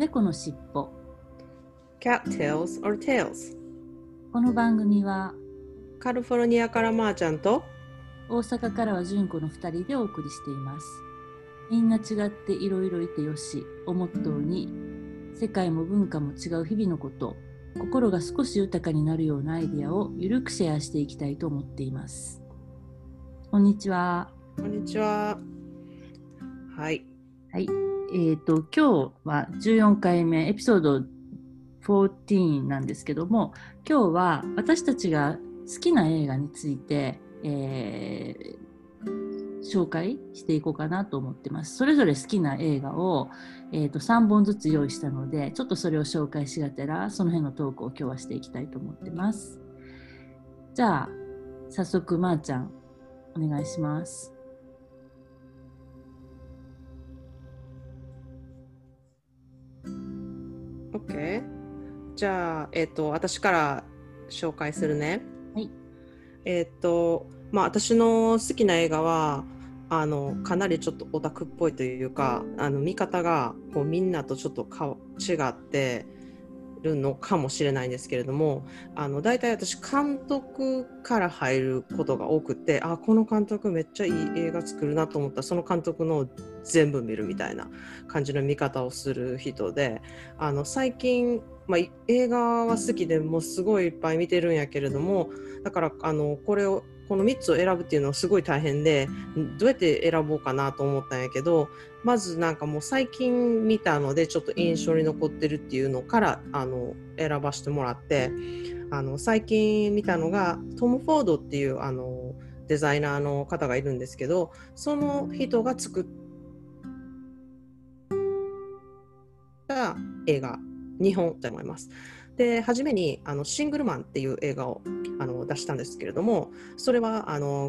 猫のしっぽ Cat Tails or Tails。 この番組はカリフォルニアからまーちゃんと大阪からは純子の2人でお送りしています。みんな違っていろいろいてよしをモットーに、世界も文化も違う日々のこと、心が少し豊かになるようなアイデアをゆるくシェアしていきたいと思っています。こんにちは。こんにちは。はい、はい、今日は14回目エピソード14なんですけども、今日は私たちが好きな映画について、紹介していこうかなと思ってます。それぞれ好きな映画を、3本ずつ用意したので、ちょっとそれを紹介しがてらその辺のトークを今日はしていきたいと思ってます。じゃあ早速まーちゃんお願いします。OK、 じゃあ、私から紹介するね。はい。まあ、私の好きな映画はかなりちょっとオタクっぽいというか、見方がこうみんなとちょっと違ってるのかもしれないんですけれども、だいたい私監督から入ることが多くて、あ、この監督めっちゃいい映画作るなと思ったらその監督の全部見るみたいな感じの見方をする人で、最近、まあ、映画は好きでもうすごいいっぱい見てるんやけれども、だからこの3つを選ぶっていうのはすごい大変で、どうやって選ぼうかなと思ったんやけど、まずなんかもう最近見たのでちょっと印象に残ってるっていうのから選ばせてもらって、最近見たのがトム・フォードっていうデザイナーの方がいるんですけど、その人が作った映画2本と思います。で、初めにシングルマンっていう映画を出したんですけれども、それは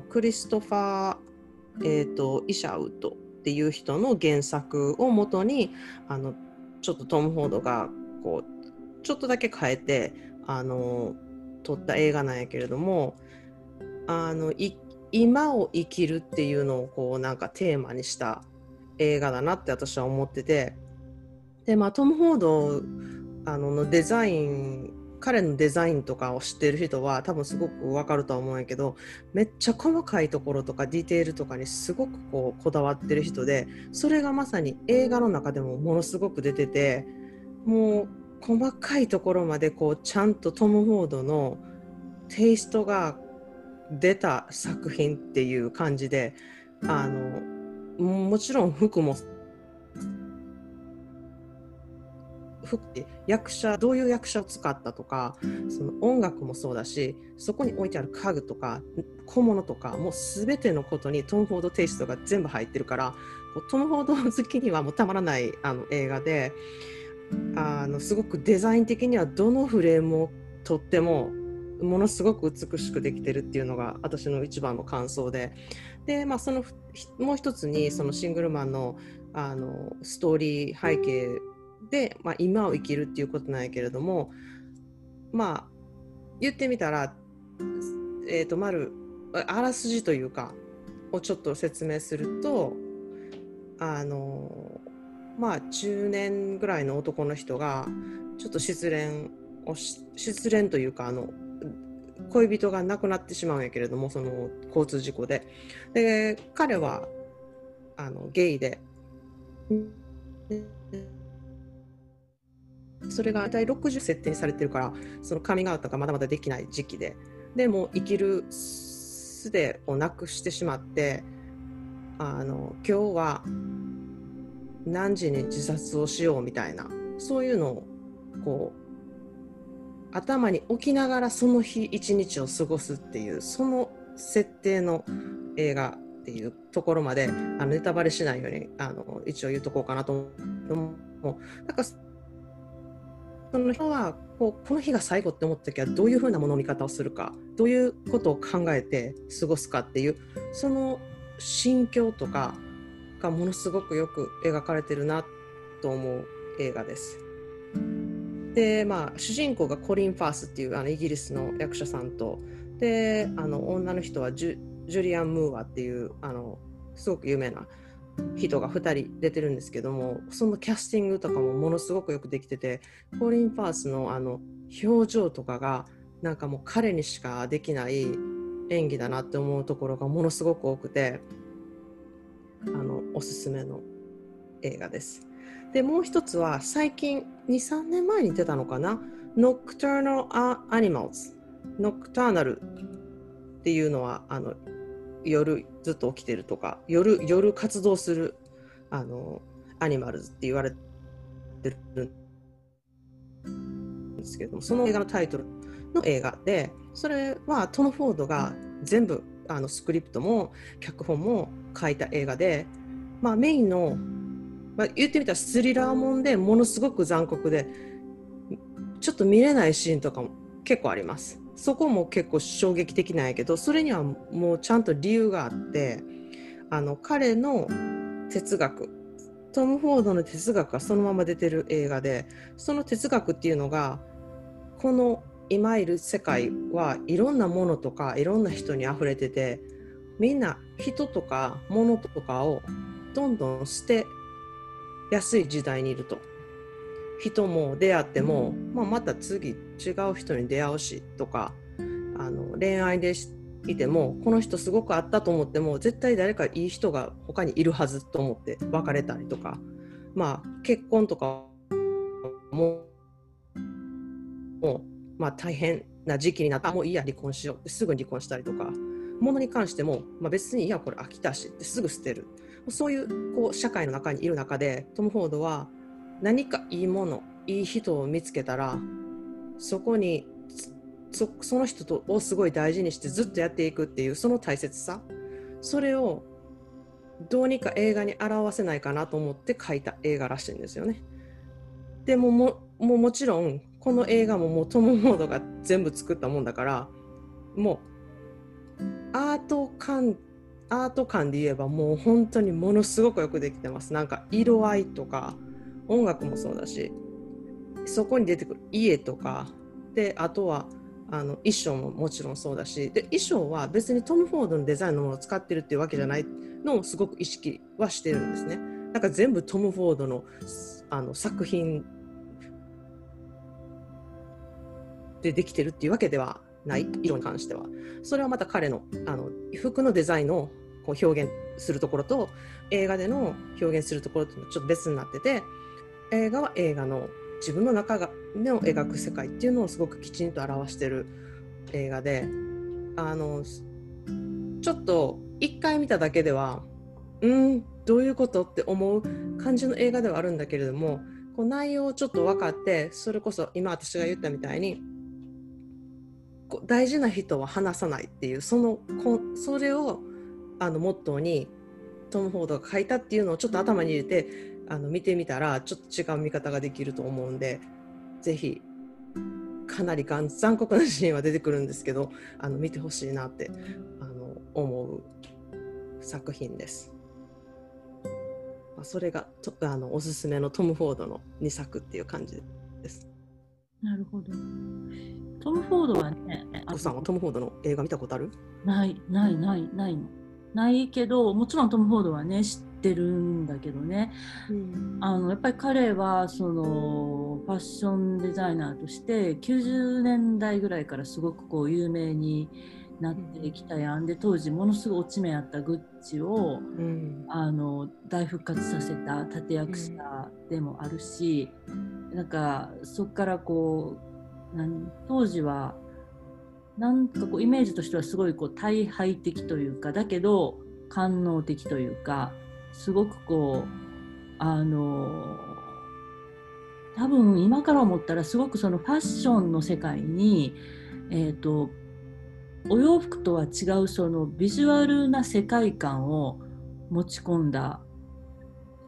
クリストファー、イシャウトっていう人の原作をもとにちょっとトム・フォードがこうちょっとだけ変えて撮った映画なんやけれども、今を生きるっていうのをこうなんかテーマにした映画だなって私は思ってて、で、まあ、トム・フォードのデザイン、彼のデザインとかを知ってる人は多分すごくわかるとは思うんやけど、めっちゃ細かいところとかディテールとかにすごくこだわってる人で、それがまさに映画の中でもものすごく出てて、もう細かいところまでこうちゃんとトム・フォードのテイストが出た作品っていう感じで、もちろん服も役者、どういう役者を使ったとか、その音楽もそうだし、そこに置いてある家具とか小物とか、もう全てのことにトム・フォードテイストが全部入ってるから、トム・フォード好きにはもうたまらない映画で、すごくデザイン的にはどのフレームをとってもものすごく美しくできてるっていうのが私の一番の感想で、で、まあ、そのもう一つにそのシングルマンの、ストーリー背景で、まあ、今を生きるっていうことなんやけれども、まあ言ってみたら、あらすじというかをちょっと説明すると、まあ10年ぐらいの男の人がちょっと失恋というか恋人が亡くなってしまうんやけれども、その交通事故で、で彼はゲイで、それが大体60設定されてるから、そのカミングアウトがまだまだできない時期で、でも生きる術をなくしてしまって、今日は何時に自殺をしようみたいな、そういうのをこう頭に置きながらその日一日を過ごすっていう、その設定の映画っていうところまでネタバレしないように一応言っとこうかなと思う。だからその人はこの日が最後って思った時はどういうふうなものの見方をするか、どういうことを考えて過ごすかっていう、その心境とかがものすごくよく描かれてるなと思う映画です。で、まあ、主人公がコリン・ファースっていうイギリスの役者さんと、で女の人はジュリアン・ムーアっていうすごく有名な人が2人出てるんですけども、そのキャスティングとかもものすごくよくできてて、コーリン・ファースのあの表情とかがなんかもう彼にしかできない演技だなって思うところがものすごく多くて、おすすめの映画です。でもう一つは最近 2,3 年前に出たのかな、ノクターナル・アニマルズ。ノクターナルっていうのは夜ずっと起きてるとか 夜活動するアニマルズって言われてるんですけども、その映画のタイトルの映画で、それはトム・フォードが全部スクリプトも脚本も書いた映画で、まあ、メインの、まあ、言ってみたらスリラーもんで、ものすごく残酷でちょっと見れないシーンとかも結構あります。そこも結構衝撃的なんやけど、それにはもうちゃんと理由があって、彼の哲学、トム・フォードの哲学がそのまま出てる映画で、その哲学っていうのがこの今いる世界はいろんなものとかいろんな人にあふれてて、みんな人とか物とかをどんどん捨てやすい時代にいると。人も出会っても、まあ、また次違う人に出会うしとか、恋愛でいてもこの人すごく合ったと思っても絶対誰かいい人が他にいるはずと思って別れたりとか、まあ、結婚とかもまあ、大変な時期になったらもういいや離婚しようってすぐ離婚したりとか、物に関しても、まあ、別にいやこれ飽きたしってすぐ捨てる。そういう、こう社会の中にいる中でトム・フォードは何かいいものいい人を見つけたらそこに その人をすごい大事にしてずっとやっていくっていう、その大切さ、それをどうにか映画に表せないかなと思って書いた映画らしいんですよね。でも もちろんこの映画 もうトム・フォードが全部作ったもんだから、もうアート感で言えばもう本当にものすごくよくできてます。なんか色合いとか音楽もそうだし、そこに出てくる家とかで、あとは衣装ももちろんそうだし、で衣装は別にトム・フォードのデザインのものを使ってるっていうわけじゃないのをすごく意識はしてるんですね。なんか全部トム・フォードの作品でできてるっていうわけではない。色に関してはそれはまた彼の服のデザインをこう表現するところと映画での表現するところとちょっと別になってて、映画は映画の自分の中の描く世界っていうのをすごくきちんと表してる映画で、ちょっと一回見ただけではどういうことって思う感じの映画ではあるんだけれども、こう内容をちょっと分かって、それこそ今私が言ったみたいに大事な人は離さないっていう、それをモットーにトム・フォードが書いたっていうのをちょっと頭に入れて見てみたらちょっと違う見方ができると思うんで、ぜひ。かなり残酷なシーンは出てくるんですけど見てほしいなって思う作品です。それがおすすめのトム・フォードの2作っていう感じです。なるほど。トム・フォードはね、お子さんはトム・フォードの映画見たことある？ないけど、もちろんトム・フォードはね知ってるんだけどね、やっぱり彼はそのファッションデザイナーとして90年代ぐらいからすごくこう有名になってきたやんで、当時ものすごい落ち目あったグッチを、大復活させた立役者でもあるし、なんかそこからこう当時はなんかこうイメージとしてはすごいこう大敗的というか、だけど官能的というか、すごくこう多分今から思ったらすごくそのファッションの世界に、お洋服とは違うそのビジュアルな世界観を持ち込んだ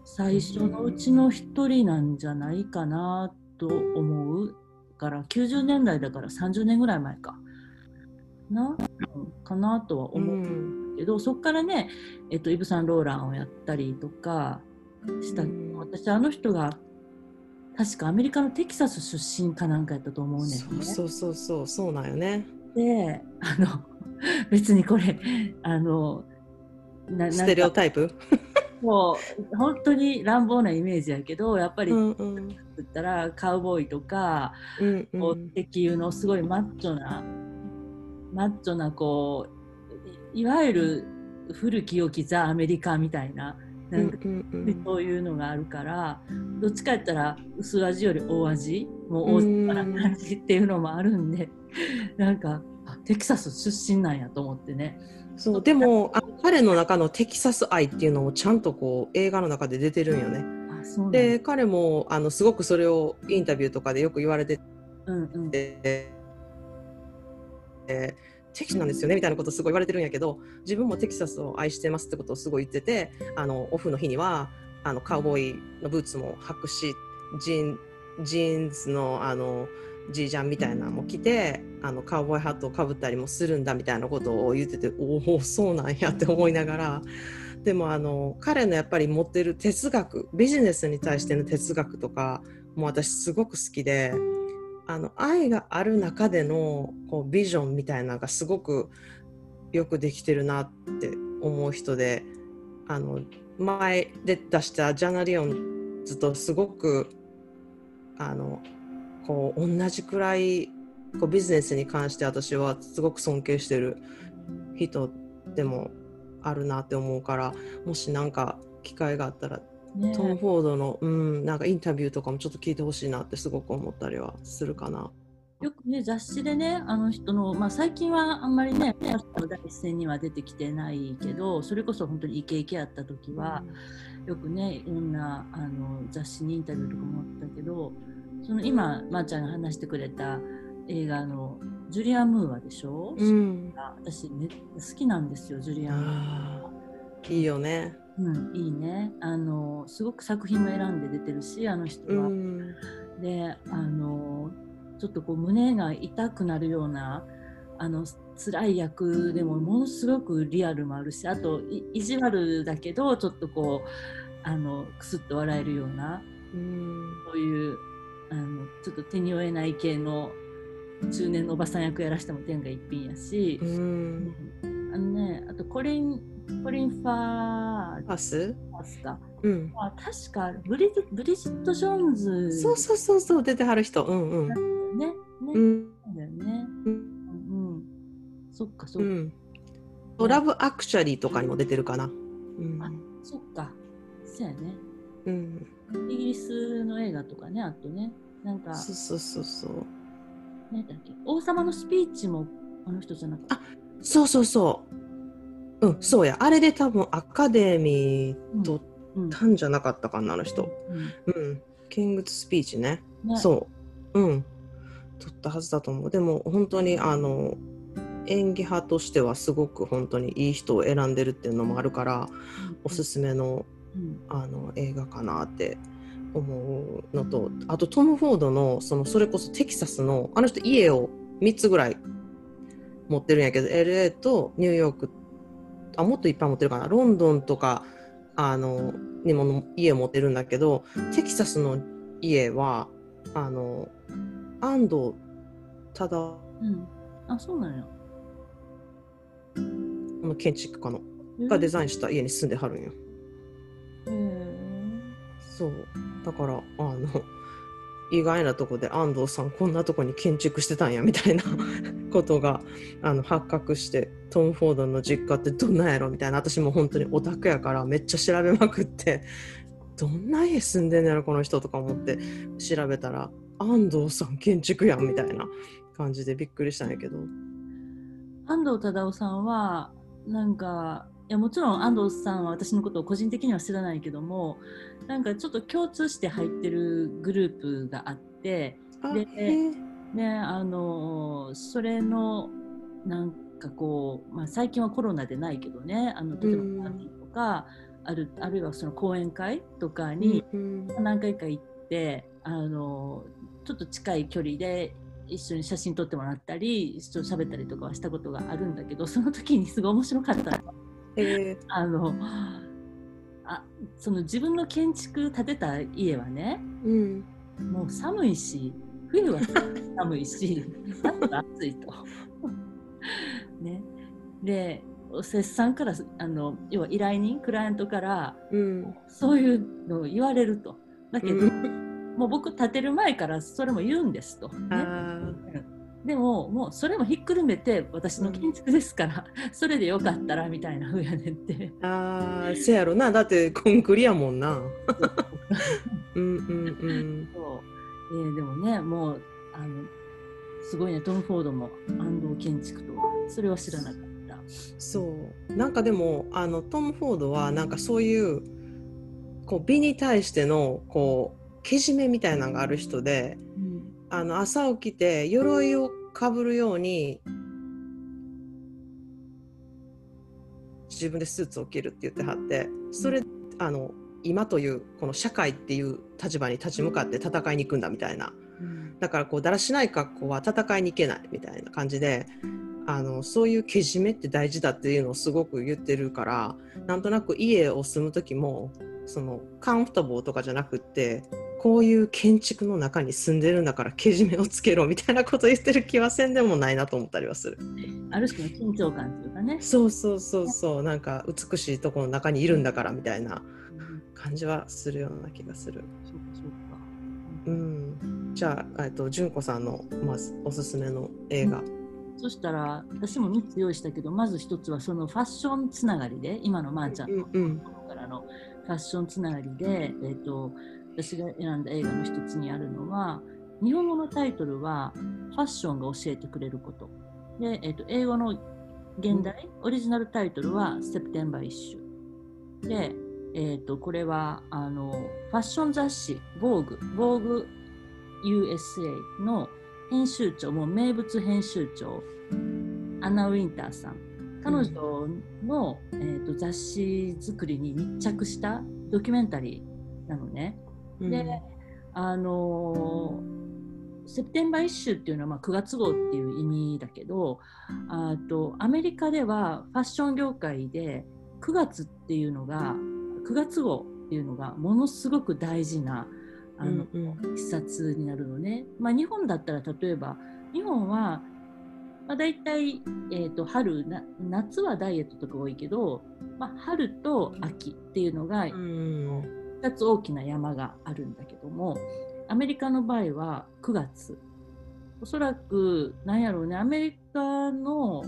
最初のうちの一人なんじゃないかなと思うから、90年代だから30年ぐらい前かなとは思うんだけど、そこからね、イヴ・サンローランをやったりとかした、私あの人が確かアメリカのテキサス出身かなんかやったと思うね。そうなんよね。で別にこれステレオタイプもう本当に乱暴なイメージやけど、やっぱり言ったらカウボーイとか、うんうん、石油のすごいマッチョなこういわゆる古き良きザ・アメリカみたいな、なんかそういうのがあるから、どっちかやったら薄味より大味、もう大皿な味っていうのもあるんで、なんかテキサス出身なんやと思ってね。そうでも彼の中のテキサス愛っていうのもちゃんとこう映画の中で出てるんよね。あ、そうなんだ。で彼もすごくそれをインタビューとかでよく言われてて、うんうん、テキサスなんですよねみたいなことをすごい言われてるんやけど、自分もテキサスを愛してますってことをすごい言ってて、オフの日にはカウボーイのブーツも履くし、ジーンズ のジージャンみたいなのも着て、カウボーイハットをかぶったりもするんだみたいなことを言ってて、おおそうなんやって思いながら、でも彼のやっぱり持ってる哲学、ビジネスに対しての哲学とかも私すごく好きで、愛がある中でのこうビジョンみたいなのがすごくよくできてるなって思う人で、前で出したジャーナリオンズとすごくこう同じくらいこうビジネスに関して私はすごく尊敬してる人でもあるなって思うから、もし何か機会があったら、ね、トム・フォードの、うん、なんかインタビューとかもちょっと聞いてほしいなってすごく思ったりはするかな。よくね雑誌でね人の、まあ、最近はあんまりね第一線には出てきてないけど、それこそ本当にイケイケやった時はよくねいろんな雑誌にインタビューとかもあったけど、その今まーちゃんが話してくれた映画のジュリアン・ムーアでしょ、うん、私めっちゃ好きなんですよジュリアン・ムーア。いいよね、うん、いいね。すごく作品も選んで出てるし人は、うん、でちょっとこう胸が痛くなるような辛い役でもものすごくリアルもあるし、あと意地悪だけどちょっとこうクスッと笑えるような、うん、そういうちょっと手に負えない系の中年のおばさん役やらしても天が一品やし、うん、ね、あとコリンファースか、うん、まあ、確かブリジット・ジョーンズ、そうそうそうそう出てはる人、うんうん、ねね、うん、だよね、うんうん、そっかそっか、うん、ラブ・アクチュアリーとかにも出てるかな、うん、あそっかそうやね、うん、イギリスの映画とかね、あとねなんかそうそうそうそう何だっけ、王様のスピーチもあの人じゃなくて、あそうそうそう、うん、そうや、あれで多分アカデミー取ったんじゃなかったかな、うん、あの人、うん、うんうん、キングズスピーチ ねそううん取ったはずだと思う。でも本当に演技派としてはすごく本当にいい人を選んでるっていうのもあるから、うん、おすすめの、うん、映画かなって思うのと、あとトム・フォードのそれこそテキサスのあの人家を3つぐらい持ってるんやけど、 LA とニューヨーク、あもっといっぱい持ってるかな、ロンドンとかにも家を持ってるんだけど、テキサスの家は安藤忠、うん、あそうなんや、建築家のがデザインした家に住んではるんよ。そうだから意外なとこで安藤さんこんなとこに建築してたんやみたいなことが発覚して、トム・フォードの実家ってどんなんやろみたいな、私も本当にオタクやからめっちゃ調べまくって、どんな家住んでんやろこの人とか思って調べたら、安藤さん建築やんみたいな感じでびっくりしたんやけど、安藤忠雄さんはなんかいやもちろん安藤さんは私のことを個人的には知らないけども、なんかちょっと共通して入ってるグループがあって、でね、それのなんかこう、まあ、最近はコロナでないけどね、例えばパーティーとかあるいはその講演会とかに何回か行ってちょっと近い距離で一緒に写真撮ってもらったり一緒に喋ったりとかはしたことがあるんだけど、その時にすごい面白かったの。その自分の建築建てた家はね、うん、もう寒いし冬は寒いし夏は暑いと、ね、で接産から要は依頼人クライアントから、うん、そういうのを言われるとだけど、うん、もう僕立てる前からそれも言うんですと、ね、でももうそれもひっくるめて私の建築ですから、うん、それでよかったらみたいなふうやねんって。ああせやろな、だってコンクリやもんな。うんうんうんそう、でもねもうすごいね、トム・フォードも安藤建築とはそれは知らなかった。そうなんかでもトム・フォードはなんかそういうこう美に対してのこうけじめみたいなのがある人で、うん、朝起きて鎧をかぶるように自分でスーツを着るって言ってはって、それ今というこの社会っていう立場に立ち向かって戦いに行くんだみたいな、うん、だからこうだらしない格好は戦いに行けないみたいな感じで、そういうけじめって大事だっていうのをすごく言ってるから、なんとなく家を住む時もそのカンフタボーとかじゃなくってこういう建築の中に住んでるんだからけじめをつけろみたいなこと言ってる気はせんでもないなと思ったりはする。ある種の緊張感というかね、そうそうそうそう、なんか美しいところの中にいるんだからみたいな感じはするような気がする。そうかそうか、うん、じゃあ純子さんのまずおすすめの映画、うんそしたら私も3つ用意したけど、まず1つはそのファッションつながりで今のまーちゃんのからのファッションつながりで、私が選んだ映画の1つにあるのは、日本語のタイトルはファッションが教えてくれることで、英語の現代オリジナルタイトルはセプテンバーイッシュで、これはファッション雑誌 Vogue USA の編集長、もう名物編集長アナ・ウィンターさん、彼女の、雑誌作りに密着したドキュメンタリーなのね、うん、でセプテンバーイッシュっていうのは、まあ、9月号っていう意味だけど、アメリカではファッション業界で9月号っていうのがものすごく大事な一冊になるのね、まあ、日本だったら例えば日本はだいたい春夏はダイエットとか多いけど、まあ、春と秋っていうのが2つ大きな山があるんだけども、アメリカの場合は9月、おそらくなんやろうね、アメリカの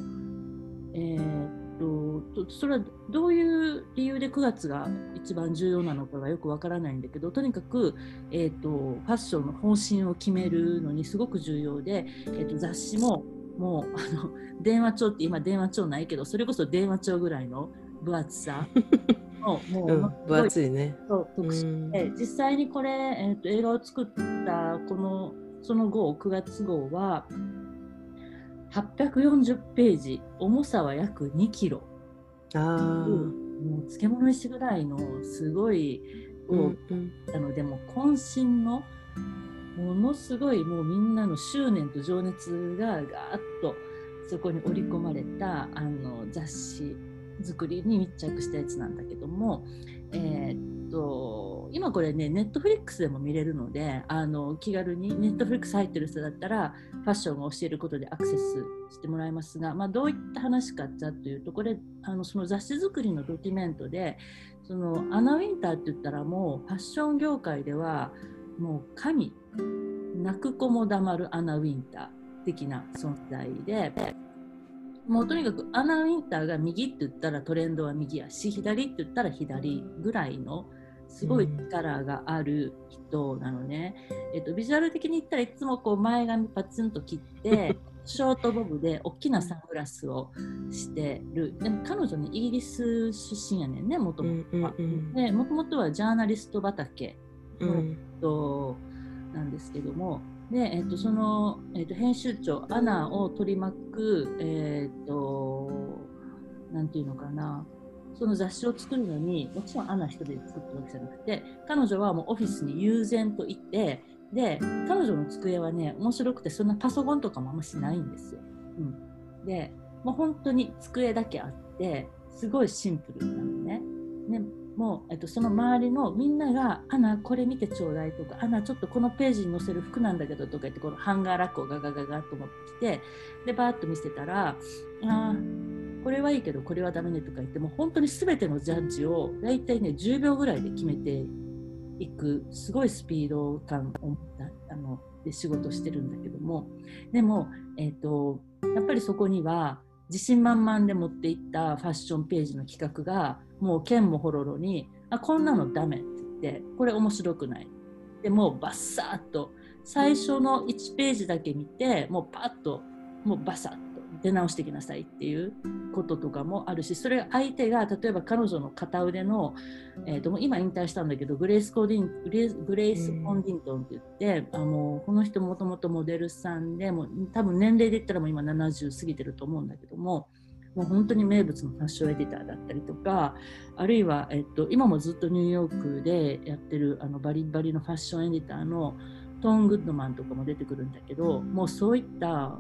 それはどういう理由で9月が一番重要なのかはよくわからないんだけど、とにかく、ファッションの方針を決めるのにすごく重要で、雑誌ももう電話帳って今電話帳ないけど、それこそ電話帳ぐらいの分厚さのもう、うん、分厚いね、特殊で、実際にこれ、映画を作ったその号9月号は840ページ、重さは約2キロ、もう漬物石ぐらいのすごい大きなので、もう渾身のものすごいもうみんなの執念と情熱がガーッとそこに織り込まれた雑誌作りに密着したやつなんだけども、今これねネットフリックスでも見れるので、気軽にネットフリックス入ってる人だったらファッションを教えることでアクセスしてもらいますが、まあ、どういった話かというと、これその雑誌作りのドキュメントで、そのアナ・ウィンターって言ったらもうファッション業界ではもう神、泣く子も黙るアナ・ウィンター的な存在で、もうとにかくアナ・ウィンターが右って言ったらトレンドは右やし、左って言ったら左ぐらいのすごい力がある人なのね、ビジュアル的に言ったらいつもこう前髪パツンと切ってショートボブで大きなサングラスをしてる。でも彼女ねイギリス出身やねんね、もともとは。でもともとはジャーナリスト畑のなんですけども、でその、編集長アナを取り巻く、なんていうのかな、その雑誌を作るのにもちろんアナ一人で作ったわけじゃなくて、彼女はもうオフィスに悠然といて、で彼女の机はね面白くてそんなパソコンとかもあんましないんですよ、うん、でもう本当に机だけあってすごいシンプルなのね。でもう、その周りのみんながアナこれ見てちょうだいとか、アナちょっとこのページに載せる服なんだけどとか言って、このハンガーラックをガガガガガッと持ってきて、でバーッと見せたら、あこれはいいけどこれはダメねとか言っても本当に全てのジャッジを大体ね10秒ぐらいで決めていくすごいスピード感を持ったで仕事してるんだけども、でも、やっぱりそこには自信満々で持っていったファッションページの企画がもう剣もほろろにこんなのダメって言ってこれ面白くないでもうバッサーっと最初の1ページだけ見てもうパッともうバサッと出直してきなさいっていうこととかもあるし、それが相手が例えば彼女の片腕の、もう今引退したんだけどグレイス・コンディントンって言ってこの人もともとモデルさんでもう多分年齢で言ったらもう今70過ぎてると思うんだけども、もう本当に名物のファッションエディターだったりとか、あるいは、今もずっとニューヨークでやってるバリバリのファッションエディターのトーン・グッドマンとかも出てくるんだけど、もうそういった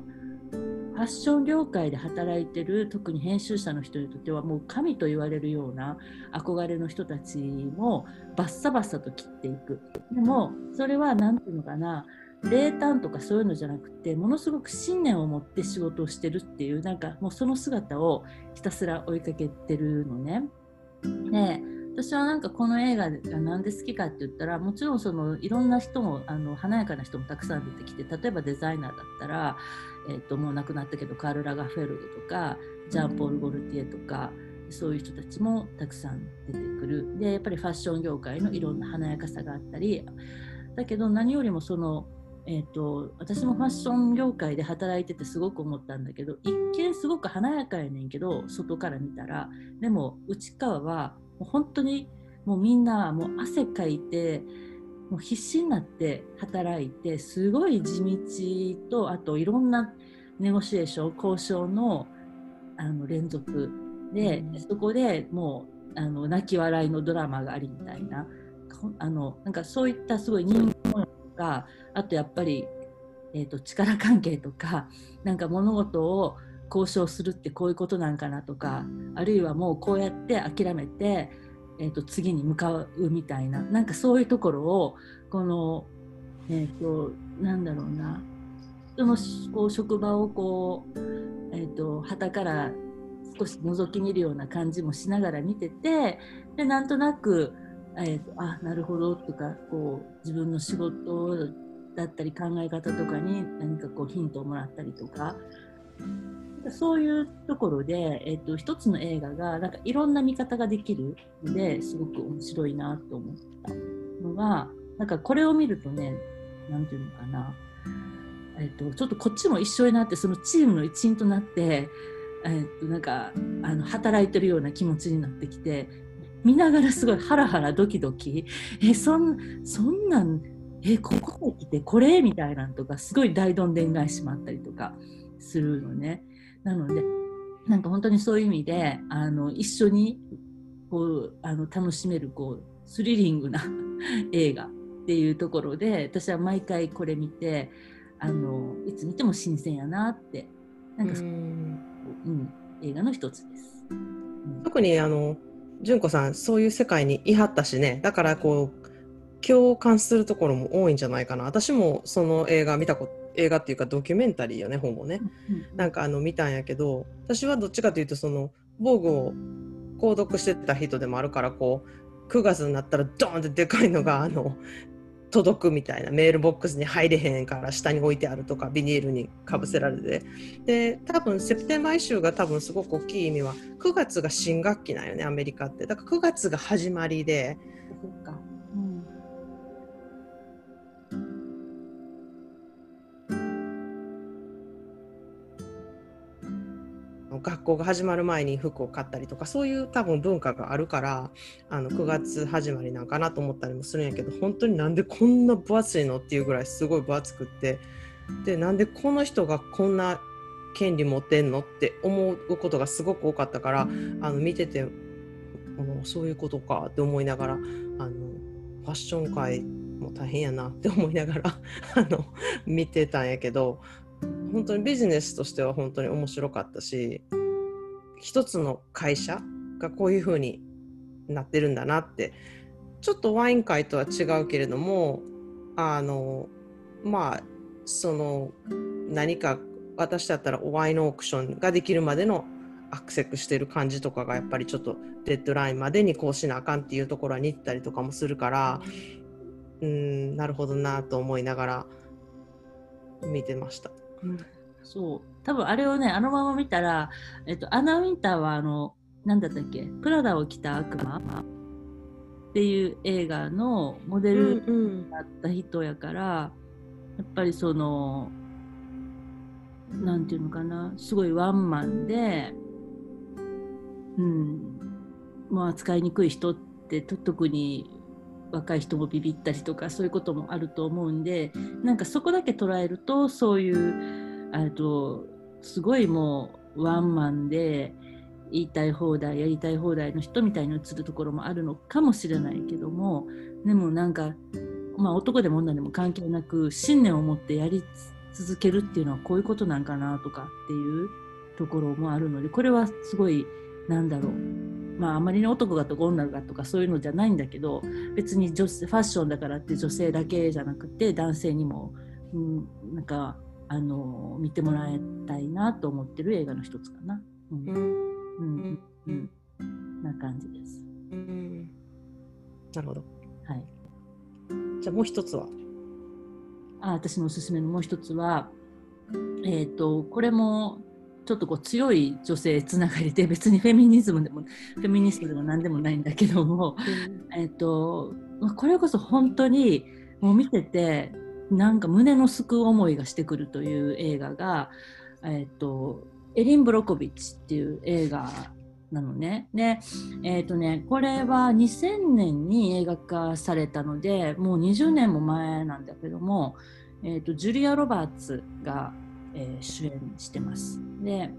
ファッション業界で働いてる特に編集者の人にとってはもう神と言われるような憧れの人たちもバッサバッサと切っていく。でもそれは何ていうのかな、冷淡とかそういうのじゃなくてものすごく信念を持って仕事をしてるっていう、なんかもうその姿をひたすら追いかけてるのね。で私はなんかこの映画がなんで好きかって言ったら、もちろんそのいろんな人も華やかな人もたくさん出てきて、例えばデザイナーだったら、もう亡くなったけどカール・ラガフェルドとかジャンポール・ゴルティエとかそういう人たちもたくさん出てくる。でやっぱりファッション業界のいろんな華やかさがあったりだけど、何よりもその、私もファッション業界で働いててすごく思ったんだけど、一見すごく華やかやねんけど外から見たら、でも内側はもう本当にもうみんなもう汗かいてもう必死になって働いて、すごい地道と、あといろんなネゴシエーション交渉の連続で、そこでもう泣き笑いのドラマがありみたいな、なんかそういったすごい人間模様とか、あとやっぱり、力関係とか、なんか物事を交渉するってこういうことなんかなとか、あるいはもうこうやって諦めて、次に向かうみたいな、なんかそういうところをこの、なんだろうな、そのこう職場をこう、旗から少し覗き見るような感じもしながら見てて、でなんとなく、あ、なるほどとか、こう自分の仕事だったり考え方とかに何かこうヒントをもらったりとか。そういうところで、一つの映画がなんかいろんな見方ができるのですごく面白いなと思ったのが、なんかこれを見るとね、なんていうのかな、ちょっとこっちも一緒になってそのチームの一員となって、なんか働いてるような気持ちになってきて、見ながらすごいハラハラドキドキ、そんなんここに来てこれみたいなのとか、すごい大どんでん返しもあったりとかするのね。なのでなんか本当にそういう意味で一緒にこう楽しめるこうスリリングな映画っていうところで、私は毎回これ見ていつ見ても新鮮やなって、なんか映画の一つです、特に純子さんそういう世界に居はったしね、だからこう共感するところも多いんじゃないかな。私もその映画見たこと映画っていうかドキュメンタリーよね、本もね、なんか見たんやけど、私はどっちかというとその Vogue を購読してた人でもあるから、こう9月になったらドーンってでかいのが届くみたいな、メールボックスに入れへんから下に置いてあるとかビニールにかぶせられて、で多分セプテンバーイシューが多分すごく大きい意味は9月が新学期なんよね、アメリカって。だから9月が始まりで、学校が始まる前に服を買ったりとか、そういう多分文化があるから9月始まりなんかなと思ったりもするんやけど、本当になんでこんな分厚いのっていうぐらいすごい分厚くって、でなんでこの人がこんな権利持ってんのって思うことがすごく多かったから、見ててそういうことかって思いながら、ファッション界も大変やなって思いながら見てたんやけど、本当にビジネスとしては本当に面白かったし、一つの会社がこういう風になってるんだなって、ちょっとワイン会とは違うけれども、まあ何か私だったらワインオークションができるまでのアクセスしてる感じとかがやっぱりちょっとデッドラインまでにこうしなあかんっていうところに行ったりとかもするから、なるほどなと思いながら見てました、そう多分あれをねあのまま見たら、アナ・ウィンターはあの何だったっけ、クラダを着た悪魔っていう映画のモデルだった人やから、やっぱりそのなんていうのかな、すごいワンマンで、まあ扱いにくい人って特に若い人もビビったりとかそういうこともあると思うんで、なんかそこだけ捉えるとそういうすごいもうワンマンで言いたい放題やりたい放題の人みたいに映るところもあるのかもしれないけども、でもなんか、まあ、男でも女でも関係なく信念を持ってやり続けるっていうのはこういうことなんかなとかっていうところもあるので、これはすごいなんだろう、まああまりに男がとか女がとかそういうのじゃないんだけど、別に女性ファッションだからって女性だけじゃなくて男性にも、なんか見てもらいたいなと思ってる映画の一つかな。な感じです。なるほど。はい。じゃあもう一つは。私のおすすめのもう一つは、これもちょっとこう強い女性つながりで、別にフェミニストでも何でもないんだけども、これこそ本当にもう見ててなんか胸のすく思いがしてくるという映画が、エリン・ブロコビッチっていう映画なのね。で、これは2000年に映画化されたので、もう20年も前なんだけども、ジュリア・ロバーツが、主演してます。で、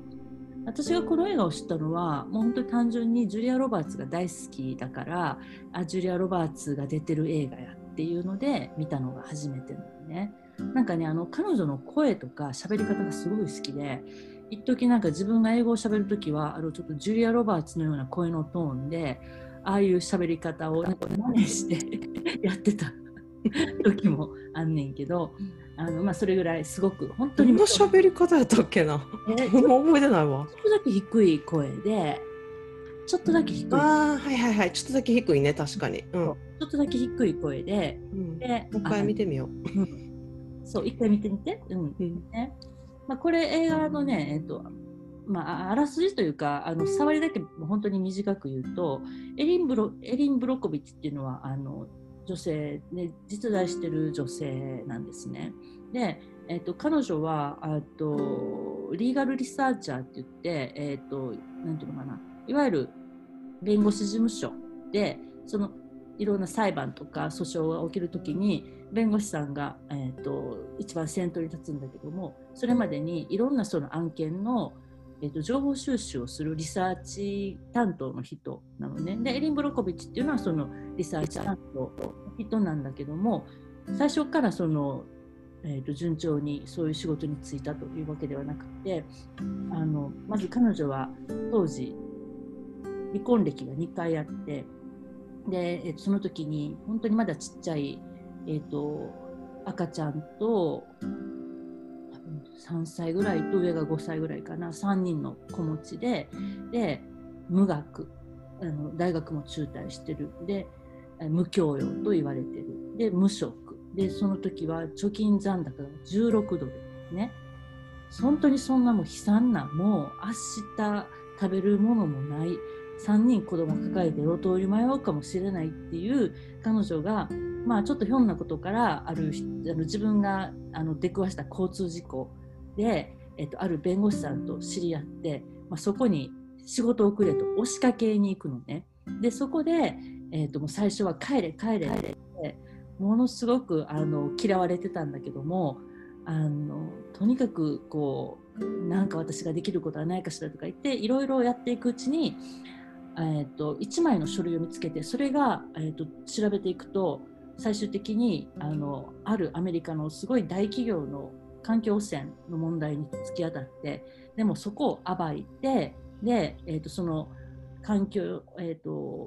私がこの映画を知ったのは、もう本当に単純にジュリア・ロバーツが大好きだから、ジュリア・ロバーツが出てる映画やっていうので見たのが初めてなのね。なんかね、彼女の声とか喋り方がすごい好きで、一時なんか自分が英語を喋るときはちょっとジュリア・ロバーツのような声のトーンでああいう喋り方を真似してやってた時もあんねんけど、まあ、それぐらいすごく本当にどんな喋り方やったっけな、覚えてないわ。ちょっとだけ低い声でちょっとだけ低いね、確かに、ちょっとだけ低い声で、でもう一回見てみよう、そう一回見てみて、ね。まあ、これ映画のね、まあ、あらすじというか触りだけ本当に短く言うと、エリン・ブロコビッチっていうのは女性で実在してる女性なんですね。で、彼女はリーガルリサーチャーって言って、なんていうのかな、いわゆる弁護士事務所でそのいろんな裁判とか訴訟が起きるときに弁護士さんが、一番先頭に立つんだけども、それまでにいろんなその案件の、情報収集をするリサーチ担当の人なのね。でエリン・ブロコビッチっていうのはそのリサーチ担当の人なんだけども、最初からその、順調にそういう仕事に就いたというわけではなくて、まず彼女は当時離婚歴が2回あって、でその時に本当にまだちっちゃい、赤ちゃんと多分3歳ぐらいと上が5歳ぐらいかな、3人の子持ちで、で無学、大学も中退してる、で無教養と言われてる、で無職で、その時は貯金残高が16ドルね。本当にそんなもう悲惨な、もう明日食べるものもない、3人子供抱えて路頭に迷うかもしれないっていう彼女が、まあ、ちょっとひょんなことから自分が出くわした交通事故で、ある弁護士さんと知り合って、まあ、そこに仕事をくれと押しかけに行くのね。でそこで、もう最初は帰れってものすごく嫌われてたんだけども、とにかくこうなんか私ができることはないかしらとか言っていろいろやっていくうちに、1枚の書類を見つけて、それが、調べていくと最終的にあるアメリカのすごい大企業の環境汚染の問題に突き当たって、でもそこを暴いて、で、その環境、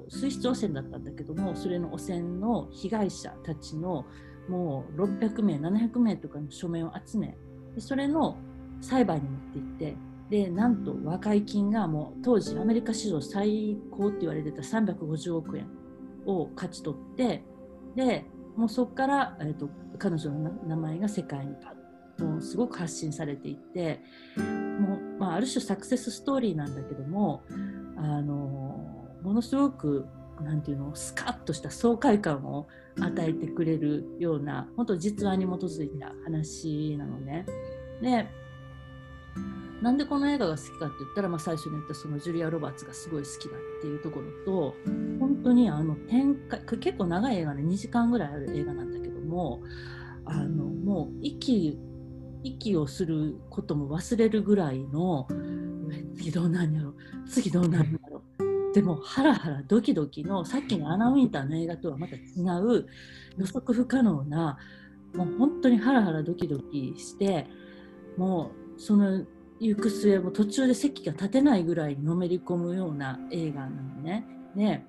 水質汚染だったんだけども、それの汚染の被害者たちのもう600名700名とかの署名を集め、でそれの裁判に持っていって、でなんと和解金がもう当時アメリカ史上最高って言われてた350億円を勝ち取って、でもうそこから、彼女の名前が世界にもうすごく発信されていってもう、まあ、ある種サクセスストーリーなんだけども、ものすごくなんていうのスカッとした爽快感を与えてくれるような本当実話に基づいた話なのね。でなんでこの映画が好きかって言ったら、まあ、最初に言ったそのジュリア・ロバーツがすごい好きだっていうところと、本当に展開結構長い映画で、ね、2時間ぐらいある映画なんだけども、もう息をすることも忘れるぐらいの次どうなんやろ次どうなんやろでもハラハラドキドキのさっきのアナ・ウィンターの映画とはまた違う予測不可能なもう本当にハラハラドキドキしてもうその行く末も途中で席が立てないぐらいのめり込むような映画なのね。で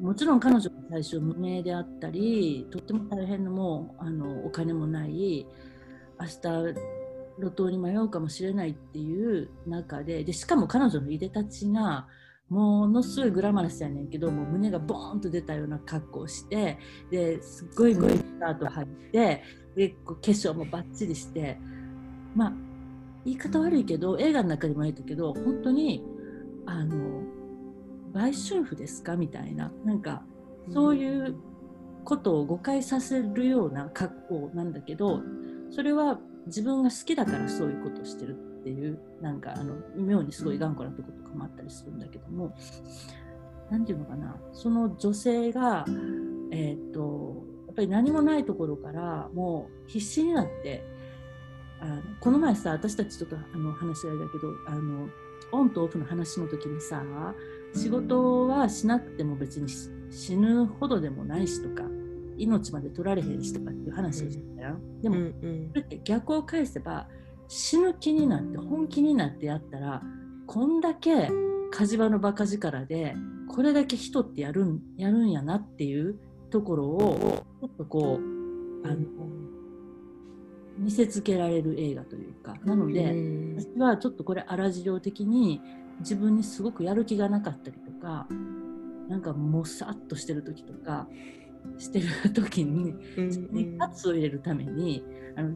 もちろん彼女も最初無名であったりとっても大変なもうお金もない明日路頭に迷うかもしれないっていう中で、でしかも彼女のいでたちがものすごいグラマラスやねんけどもう胸がボーンと出たような格好をしてですっごいゴイスタート入ってでこう化粧もバッチリしてまあ言い方悪いけど映画の中でも言ったけど本当に売春婦ですかみたいななんかそういうことを誤解させるような格好なんだけどそれは自分が好きだからそういうことをしてるっていうなんか妙にすごい頑固なとことかもあったりするんだけども何ていうのかなその女性がやっぱり何もないところからもう必死になってこの前さ私たちちょっと話し合いだけどオンとオフの話の時にさ仕事はしなくても別に死ぬほどでもないしとか命まで取られへんしとかっていう話をしてたよ、うん、でも、うんうん、それって逆を返せば死ぬ気になって本気になってやったらこんだけ火事場のバカ力でこれだけ人ってやるんやなっていうところをちょっとこう見せつけられる映画というかなので、私はちょっとこれ荒事情的に自分にすごくやる気がなかったりとかなんかもさっとしてる時とかしてる時にカツを入れるために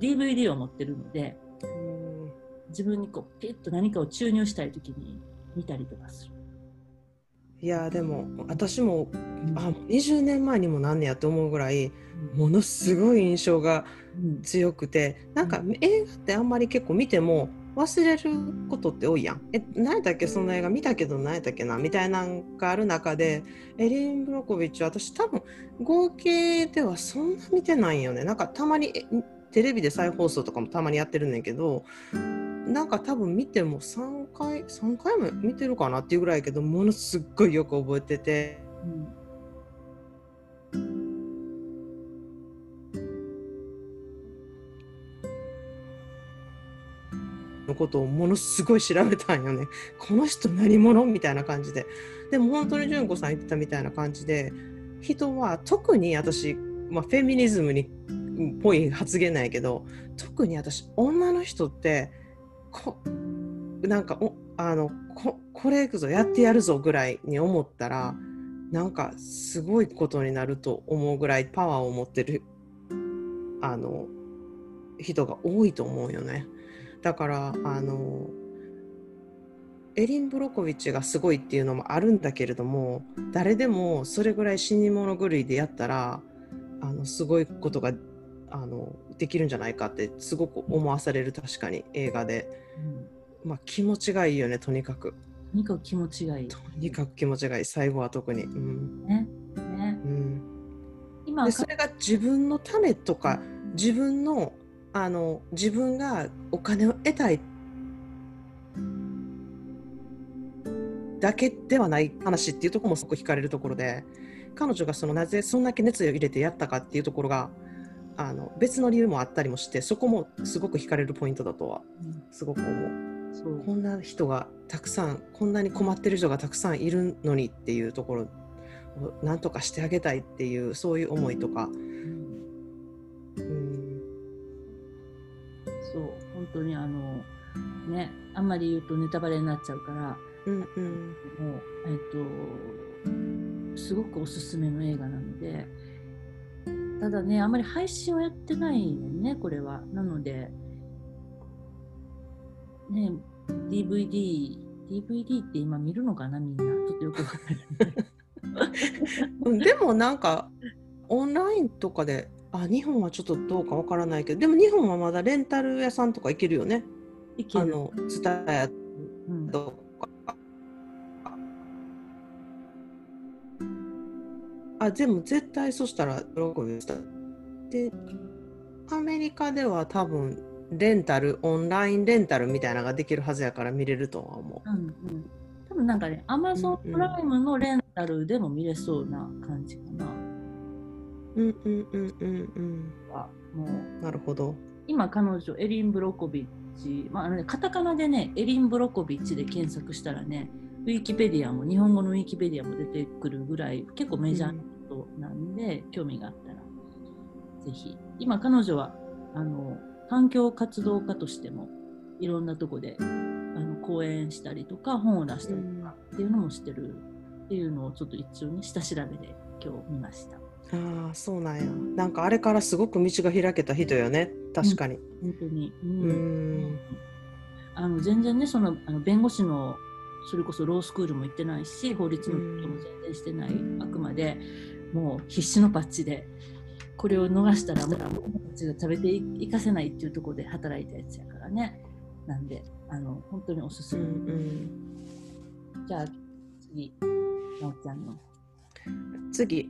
DVD を持ってるので、自分にこうピッと何かを注入したい時に見たりとかする。いやでも私も、20年前にもなんねやと思うぐらいものすごい印象が強くて、なんか映画ってあんまり結構見ても忘れることって多いやん。何だっけその映画見たけど何だっけなみたいなんがある中でエリン・ブロコビッチ私多分合計ではそんな見てないよね。なんかたまにテレビで再放送とかもたまにやってるんだけどなんか多分見ても3回も見てるかなっていうぐらいやけどものすっごいよく覚えてて、のことをものすごい調べたんよね。この人何者みたいな感じで。でも本当に純子さん言ってたみたいな感じで人は特に私、フェミニズムにっぽい発言なんやけど特に私女の人ってなんかこれいくぞやってやるぞぐらいに思ったらなんかすごいことになると思うぐらいパワーを持ってる人が多いと思うよね。だからエリン・ブロコビッチがすごいっていうのもあるんだけれども誰でもそれぐらい死に物狂いでやったらすごいことができるんじゃないかってすごく思わされる確かに映画で、気持ちがいいよね。とにかく気持ちがいいとにかく気持ちがいい最後は特に、今でそれが自分のためとか自分がお金を得たいだけではない話っていうところもすごく惹かれるところで彼女がなぜそんだけ熱を入れてやったかっていうところが別の理由もあったりもしてそこもすごく惹かれるポイントだとはすごく思う。そうこんな人がたくさんこんなに困ってる人がたくさんいるのにっていうところをなんとかしてあげたいっていうそういう思いとか、そう本当にね、あんまり言うとネタバレになっちゃうから、うんうん、もうすごくおすすめの映画なので、ただねあんまり配信をやってないよねこれは。なのでね DVD って今見るのかな、みんなちょっとよくわからないでもなんかオンラインとかで、あ、日本はちょっとどうかわからないけど、でも日本はまだレンタル屋さんとか行けるよね。行ける。TSUTAYAとか、うん、あ、でも絶対そしたら喜びました。で、アメリカでは多分レンタル、オンラインレンタルみたいなのができるはずやから見れるとは思う。うんうん。多分なんかね、Amazon プライムのレンタルでも見れそうな感じかな。うんうんうんうんうん。あ、もうなるほど。今彼女エリン・ブロコビッチ、まあね、カタカナでねエリン・ブロコビッチで検索したらね、ウィキペディアも日本語のウィキペディアも出てくるぐらい結構メジャーなことなんで、うん、興味があったらぜひ。今彼女は環境活動家としてもいろんなとこで講演したりとか本を出したりとかっていうのもしてるっていうのをちょっと一応ね下調べで今日見ました。ああ、そうなんや。なんかあれからすごく道が開けた人よね。確かに。うん、本当に。うん。うん全然ね、その弁護士のそれこそロースクールも行ってないし、法律のことも全然してない。あくまでもう必死のパッチで、これを逃したらもうパッチが食べていかせないっていうところで働いたやつやからね。なんで本当におすすめ。うんうん、じゃあ次、なおちゃんの。次、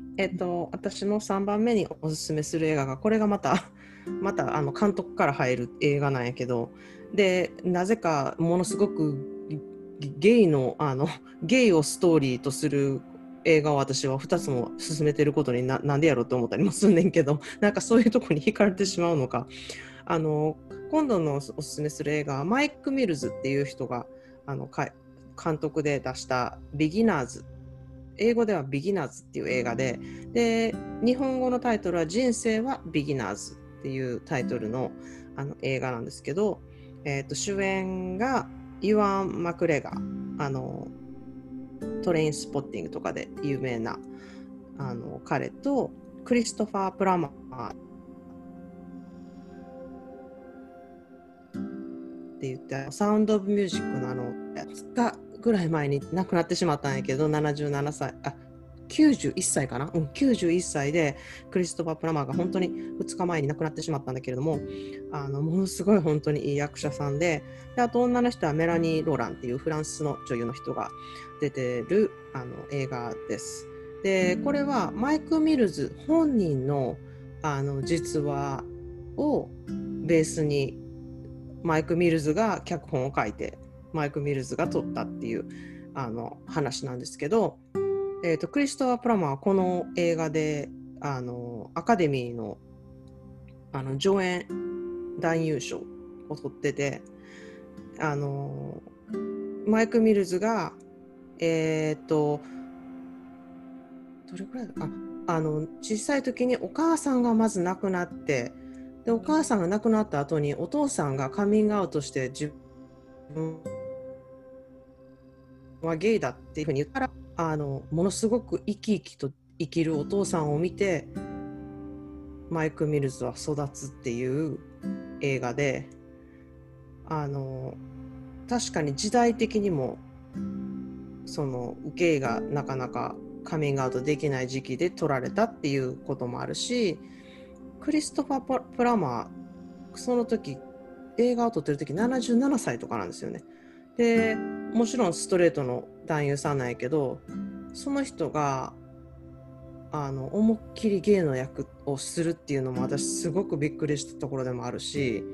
私の3番目におすすめする映画が、これがまた監督から入る映画なんやけど、でなぜかものすごくゲイをストーリーとする映画を私は2つも勧めてることに なんでやろうと思ったりもすんねんけど、なんかそういうとこに惹かれてしまうのか。今度のおすすめする映画はマイク・ミルズっていう人が監督で出したビギナーズ、英語ではビギナーズっていう映画 で日本語のタイトルは人生はビギナーズっていうタイトル の映画なんですけど、主演がイワン・マクレガー、トレインスポッティングとかで有名な彼とクリストファー・プラマーって言ってサウンド・オブ・ミュージックのやつがぐらい前に亡くなってしまったんやけど、77歳あ91歳かな、うん、91歳でクリストファー・プラマーが本当に2日前に亡くなってしまったんだけれども、ものすごい本当にいい役者さん であと女の人はメラニー・ローランっていうフランスの女優の人が出てる映画です。でこれはマイク・ミルズ本人の実話をベースにマイク・ミルズが脚本を書いてマイク・ミルズが撮ったっていう話なんですけど、クリストファー・プラマーはこの映画でアカデミーの、上演男優賞を取ってて、マイク・ミルズがどれくらい小さい時にお母さんがまず亡くなって、でお母さんが亡くなった後にお父さんがカミングアウトして自分はゲイだっていうふうに言ったら、ものすごく生き生きと生きるお父さんを見てマイク・ミルズは育つっていう映画で、確かに時代的にもそのゲイがなかなかカミングアウトできない時期で撮られたっていうこともあるし、クリストファー・プラマーその時映画を撮ってる時77歳とかなんですよね。でもちろんストレートの男優さんなんやけど、その人が思いっきりゲイの役をするっていうのも私すごくびっくりしたところでもあるし、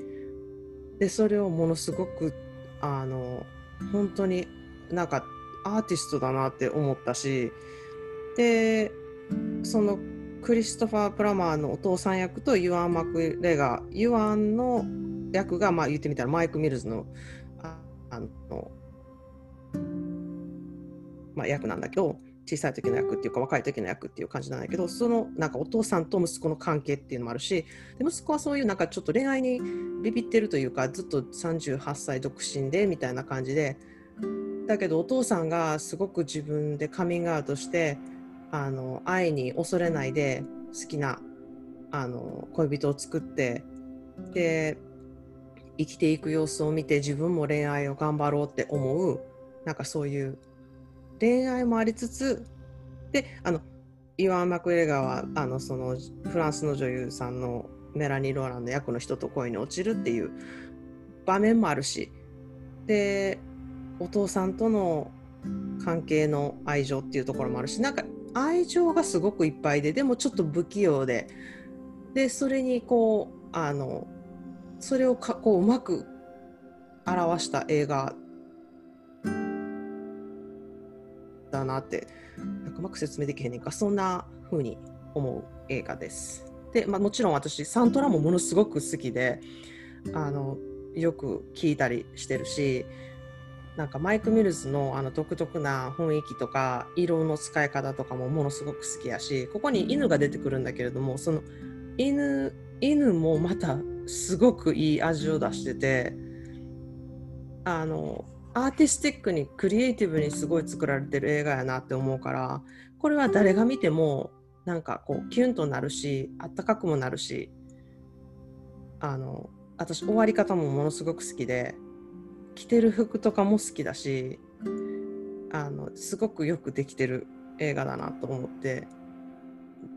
でそれをものすごく本当になんかアーティストだなって思ったし、でそのクリストファー・プラマーのお父さん役とユアン・マクレガー、ユアンの役が、まあ言ってみたらマイク・ミルズの役なんだけど、小さい時の役っていうか若い時の役っていう感じなんだけど、そのなんかお父さんと息子の関係っていうのもあるし、で息子はそういうなんかちょっと恋愛にビビってるというか、ずっと38歳独身でみたいな感じで、だけどお父さんがすごく自分でカミングアウトして、愛に恐れないで好きな恋人を作って、で生きていく様子を見て自分も恋愛を頑張ろうって思う、なんかそういう恋愛もありつつで、イワン・マクレガーはそのフランスの女優さんのメラニー・ローランの役の人と恋に落ちるっていう場面もあるし、でお父さんとの関係の愛情っていうところもあるし、なんか愛情がすごくいっぱいで、でもちょっと不器用で、でそれにこうそれをこううまく表した映画だなって、なんかうまく説明できへんねんか、そんな風に思う映画です。で、もちろん私サントラもものすごく好きでよく聴いたりしてるし、なんかマイク・ミルズの独特な雰囲気とか色の使い方とかもものすごく好きやし、ここに犬が出てくるんだけれども、その犬もまたすごくいい味を出してて、アーティスティックにクリエイティブにすごい作られてる映画やなって思うから、これは誰が見てもなんかこうキュンとなるし、あったかくもなるし、私終わり方もものすごく好きで、着てる服とかも好きだし、すごくよくできてる映画だなと思って、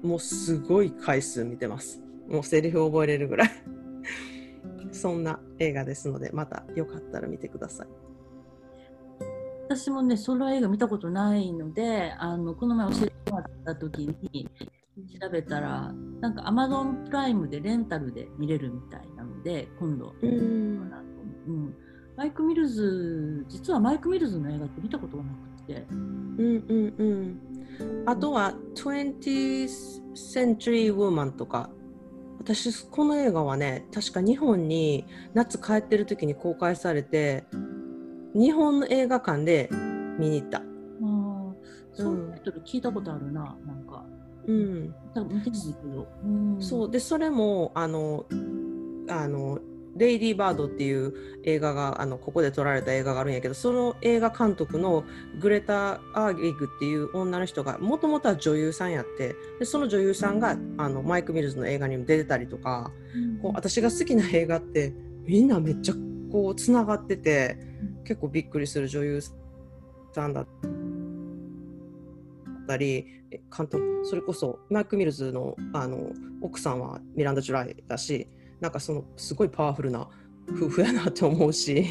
もうすごい回数見てます。もうセリフ覚えれるぐらいそんな映画ですので、またよかったら見てください。私もね、その映画見たことないので、この前教えてもらった時に調べたら、なんか Amazon プライムでレンタルで見れるみたいなので、今度マイク・ミルズ、実はマイク・ミルズの映画って見たことがなくて、あとは 20th Century Woman とか、私この映画はね、確か日本に夏帰ってる時に公開されて、日本の映画館で見に行った。そういうタイトル聞いたことあるな、なんか。多分見てないけど。そうで、それもレイディーバードっていう映画がここで撮られた映画があるんやけど、その映画監督のグレタ・アーギグっていう女の人がもともとは女優さんやって、でその女優さんがマイク・ミルズの映画にも出てたりとか、こう私が好きな映画ってみんなめっちゃこうつながってて、結構びっくりする女優さんだったり監督、それこそマイク・ミルズの、奥さんはミランダ・ジュライだし、なんかそのすごいパワフルな夫婦やなって思うし、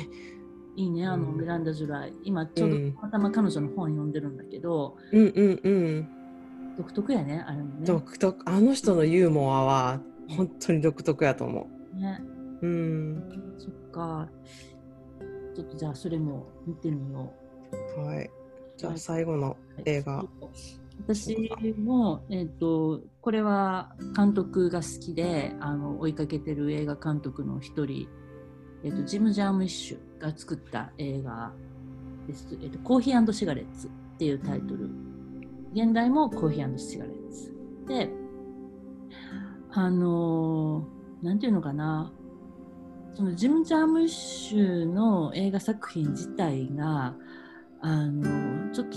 いいね、ミランダ・ジュライ、今ちょうどたまたま彼女の本読んでるんだけど、独特やね、あれもね、独特、人のユーモアは本当に独特やと思うね。そっか、ちょっとじゃあそれも見てみよう。はい、じゃあ最後の映画、私も、これは監督が好きで追いかけてる映画監督の一人、ジム・ジャームイッシュが作った映画です、コーヒー&シガレッツっていうタイトル、現代もコーヒー&シガレッツで、なんていうのかな、そのジム・ジャームイッシュの映画作品自体がちょっと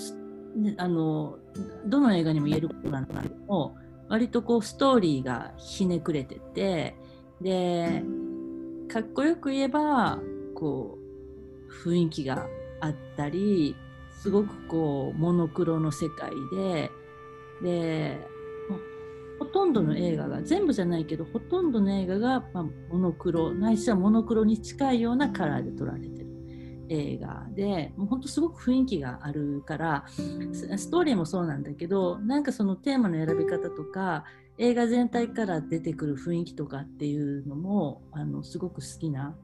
どの映画にも言えることなんだけど、割とこうストーリーがひねくれてて、でかっこよく言えばこう雰囲気があったり、すごくこうモノクロの世界で、ほとんどの映画が、全部じゃないけどほとんどの映画が、モノクロないしはモノクロに近いようなカラーで撮られてる映画で、もうほんとすごく雰囲気があるから、ストーリーもそうなんだけど、なんかそのテーマの選び方とか映画全体から出てくる雰囲気とかっていうのもすごく好きな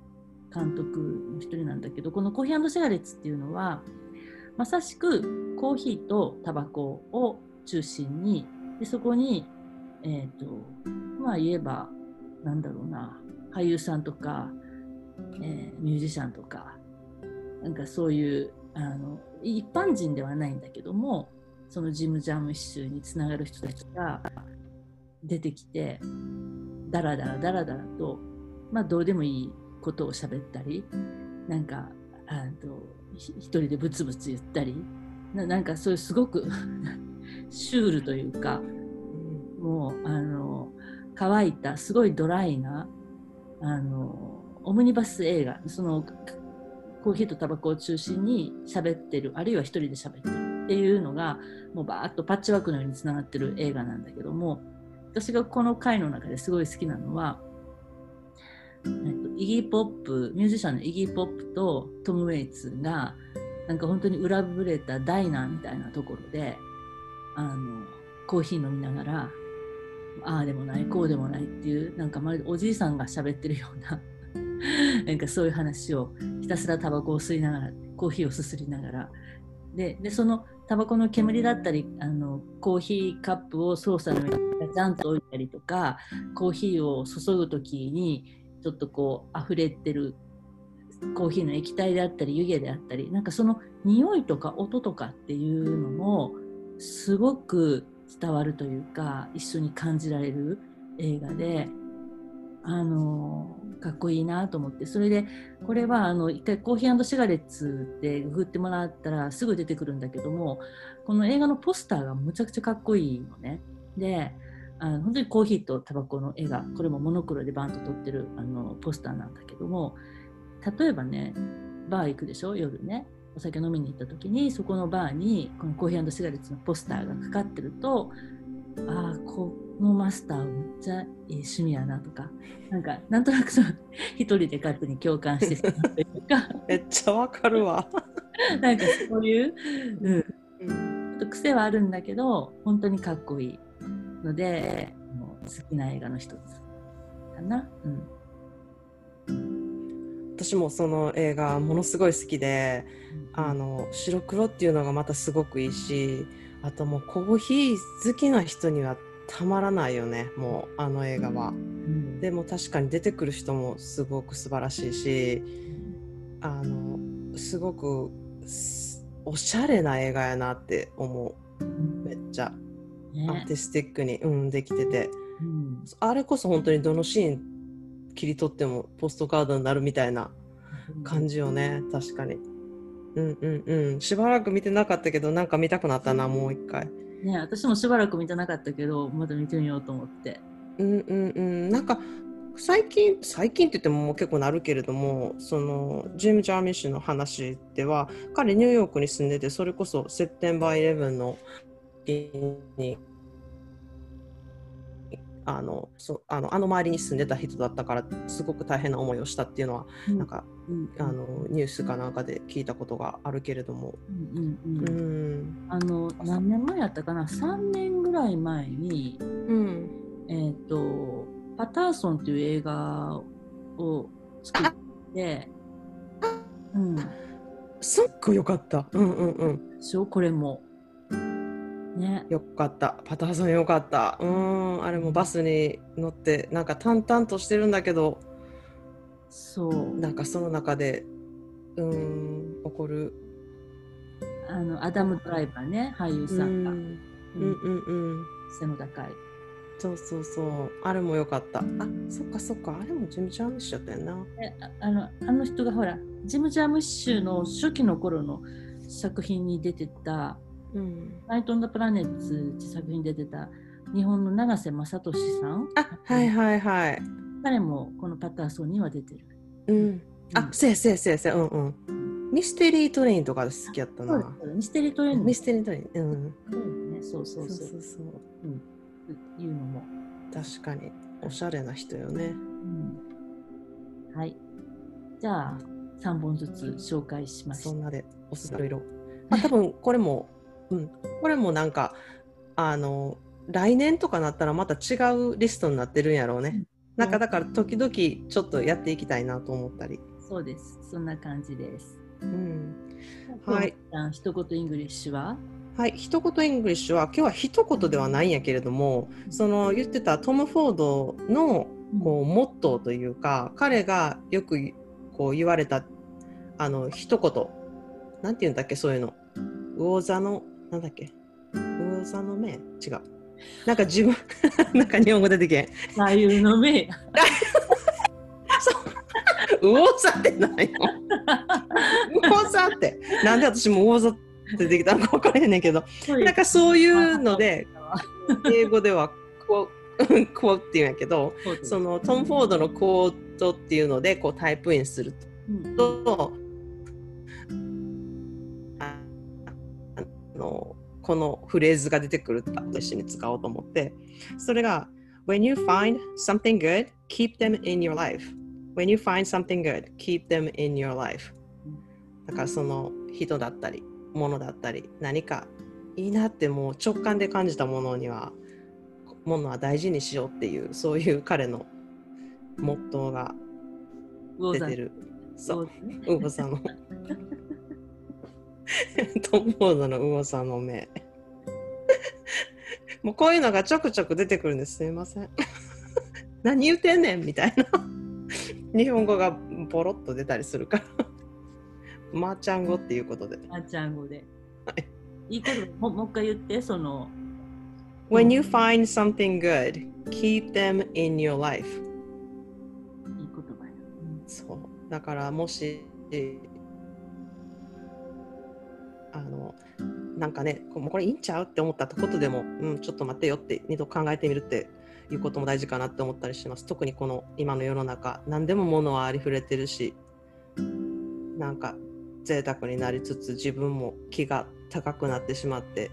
監督の一人なんだけど、このコーヒー&シガレッツっていうのはまさしくコーヒーとタバコを中心に、でそこに言えばなんだろうな、俳優さんとか、ミュージシャンとか、なんかそういう一般人ではないんだけども、そのジム・ジャームッシュにつながる人たちが出てきて、ダラダラダラダラと、まあ、どうでもいいことを喋ったり、なんか一人でブツブツ言ったり、なんかそういうすごくシュールというか、もう乾いたすごいドライなオムニバス映画、そのコーヒーとタバコを中心に喋ってる、あるいは一人で喋ってるっていうのがもうバーッとパッチワークのようにつながってる映画なんだけども、私がこの回の中ですごい好きなのは、イギー・ポップ、ミュージシャンのイギー・ポップとトム・ウェイツがなんか本当に裏ぶれたダイナーみたいなところでコーヒー飲みながら、ああでもないこうでもないっていう、なんかまるでおじいさんが喋ってるようななんかそういう話をひたすらタバコを吸いながら、コーヒーをすすりながら、でそのタバコの煙だったりコーヒーカップを操作の上にガチャンと置いたりとか、コーヒーを注ぐ時にちょっとこう溢れてるコーヒーの液体であったり湯気であったり、なんかその匂いとか音とかっていうのもすごく伝わるというか、一緒に感じられる映画でかっこいいなと思って、それでこれは一回コーヒー&シガレッツってググってもらったらすぐ出てくるんだけども、この映画のポスターがむちゃくちゃかっこいいのね。で本当にコーヒーとタバコの絵が、これもモノクロでバンと撮ってるポスターなんだけども、例えばね、バー行くでしょ、夜ね、お酒飲みに行った時に、そこのバーにこのコーヒー&シガレッツのポスターがかかってると、ああこのマスターめっちゃいい趣味やなとか、なんとなくその一人で勝手に共感してしまうというかめっちゃわかるわなんかそういう、うん、ちょっと癖はあるんだけど本当にかっこいいので、もう好きな映画の一つかな、うん、私もその映画ものすごい好きで、白黒っていうのがまたすごくいいし、あともうコーヒー好きな人にはたまらないよね、もうあの映画は、でも確かに出てくる人もすごく素晴らしいし、すごくおしゃれな映画やなって思う、めっちゃアーティスティックに、できてて、あれこそ本当にどのシーン切り取ってもポストカードになるみたいな感じよね、確かに、しばらく見てなかったけど、なんか見たくなったな、もう一回ね。私もしばらく見てなかったけど、また見てみようと思って、なんか最近って言っても結構なるけれども、そのジム・ジャーミッシュの話では、彼ニューヨークに住んでて、それこそセプテンバー11のに周りに住んでた人だったから、すごく大変な思いをしたっていうのは、なんか、ニュースかなんかで聞いたことがあるけれども、何年前やったかな、3年ぐらい前に、パターソンという映画を作って、すっごいよかった、これもね、よかった、パターソンよかった、あれもバスに乗ってなんか淡々としてるんだけど、なんかその中で起こるアダム・ドライバーね、俳優さんが背の高い、そうあれもよかった。あ、そっかあれもジム・ジャームッシュだったよな。あの人がほらジム・ジャームッシュの初期の頃の作品に出てた、ナイト・オン・ザ・プラネッツって作品に出てた日本の長瀬正敏さん、はい、彼もこのパターソンには出てる、ミステリートレインとか好きやったな。ミステリートレイン、そういうのも確かにおしゃれな人よね、はい、じゃあ3本ずつ紹介しました。そんなでおすすめ色、多分これもこれもなんか来年とかなったらまた違うリストになってるんやろうね、なんかだから時々ちょっとやっていきたいなと思ったり。そうです、そんな感じです、はい、一言イングリッシュは、一言イングリッシュは今日は一言ではないんやけれども、その言ってたトム・フォードのこうモットーというか、彼がよくこう言われた一言、なんていうんだっけ、そういうの魚座のなんだっけ、さの目違う。なんか自分なんか日本語出てけん。座右の銘。魚座ってないの。魚座ってなんで私も魚座って出てきたのか分からへんねんけど、なんかそういうので英語ではこう。こうっていうんやけど、そのトム・フォードのコートっていうのでこうタイプインすると、うん、このフレーズが出てくると一緒に使おうと思って、それが When you find something good, keep them in your life. When you find something good, keep them in your life. だからその人だったり物だったり何かいいなってもう直感で感じたものにはものは大事にしようっていう、そういう彼のモットーが出てる。そう、魚座のトム・フォードの魚座の目。もうこういうのがちょくちょく出てくるんです。すいません。何言ってんねんみたいな日本語がボロッと出たりするからマーチャン語っていうことで、マーチャン語で、はい、いいこともう一回言って、そのWhen you find something good, keep them in your life. いい言葉や。そう。だからもしなんかね、これいいんちゃうって思ったことでも、うん、ちょっと待ってよって二度考えてみるっていうことも大事かなって思ったりします。特にこの今の世の中、何でも物はありふれてるし、なんか贅沢になりつつ自分も気が高くなってしまって。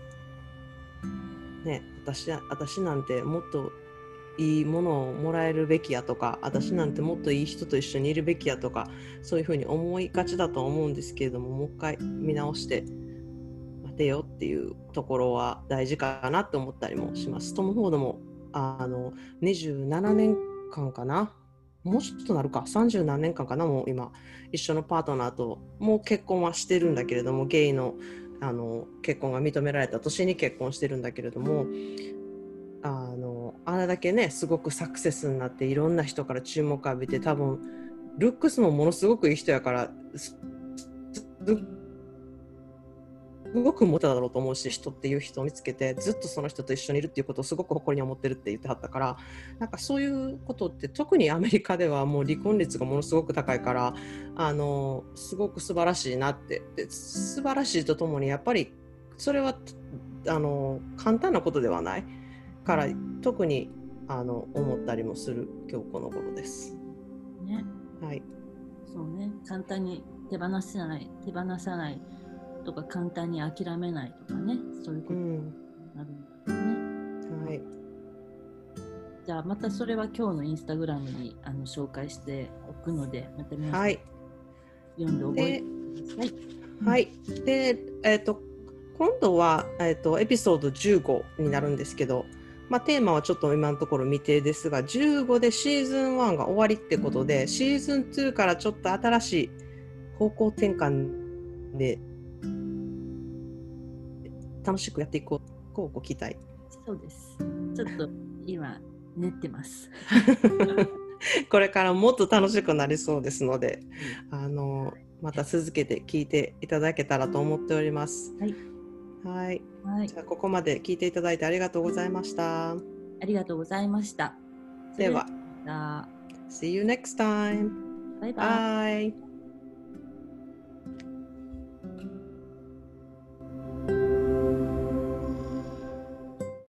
ね、私なんてもっといいものをもらえるべきやとか、私なんてもっといい人と一緒にいるべきやとか、そういうふうに思いがちだとは思うんですけれども、もう一回見直して待てよっていうところは大事かなと思ったりもします。トム・フォードも27年間かな、もうちょっとなるか、30何年間かな、もう今一緒のパートナーともう結婚はしてるんだけれども、ゲイの結婚が認められた年に結婚してるんだけれども、あれだけねすごくサクセスになっていろんな人から注目を浴びて、多分ルックスもものすごくいい人やからすごくモテただろうと思うし、人っていう人を見つけてずっとその人と一緒にいるっていうことをすごく誇りに思ってるって言ってはったから、なんかそういうことって特にアメリカではもう離婚率がものすごく高いから、すごく素晴らしいなって。で素晴らしいとともにやっぱりそれは簡単なことではないから特に思ったりもする今日この頃です、ね。はい、そうね、簡単に手放さないとか、簡単に諦めないとかね、そういうことになるんですね、うん、はい。じゃあまたそれは今日のインスタグラムに紹介しておくので、また皆さん、はい、読んで覚えてください。はい、はい、で、今度は、エピソード15になるんですけど、まあ、テーマはちょっと今のところ未定ですが、15でシーズン1が終わりってことで、シーズン2からちょっと新しい方向転換で楽しくやっていこうご期待。そうです。ちょっと今練ってますこれからもっと楽しくなりそうですので、また続けて聞いていただけたらと思っております。はい、はいはい、じゃあここまで聞いていただいてありがとうございました。ありがとうございました。では See you next time. Bye bye. Bye.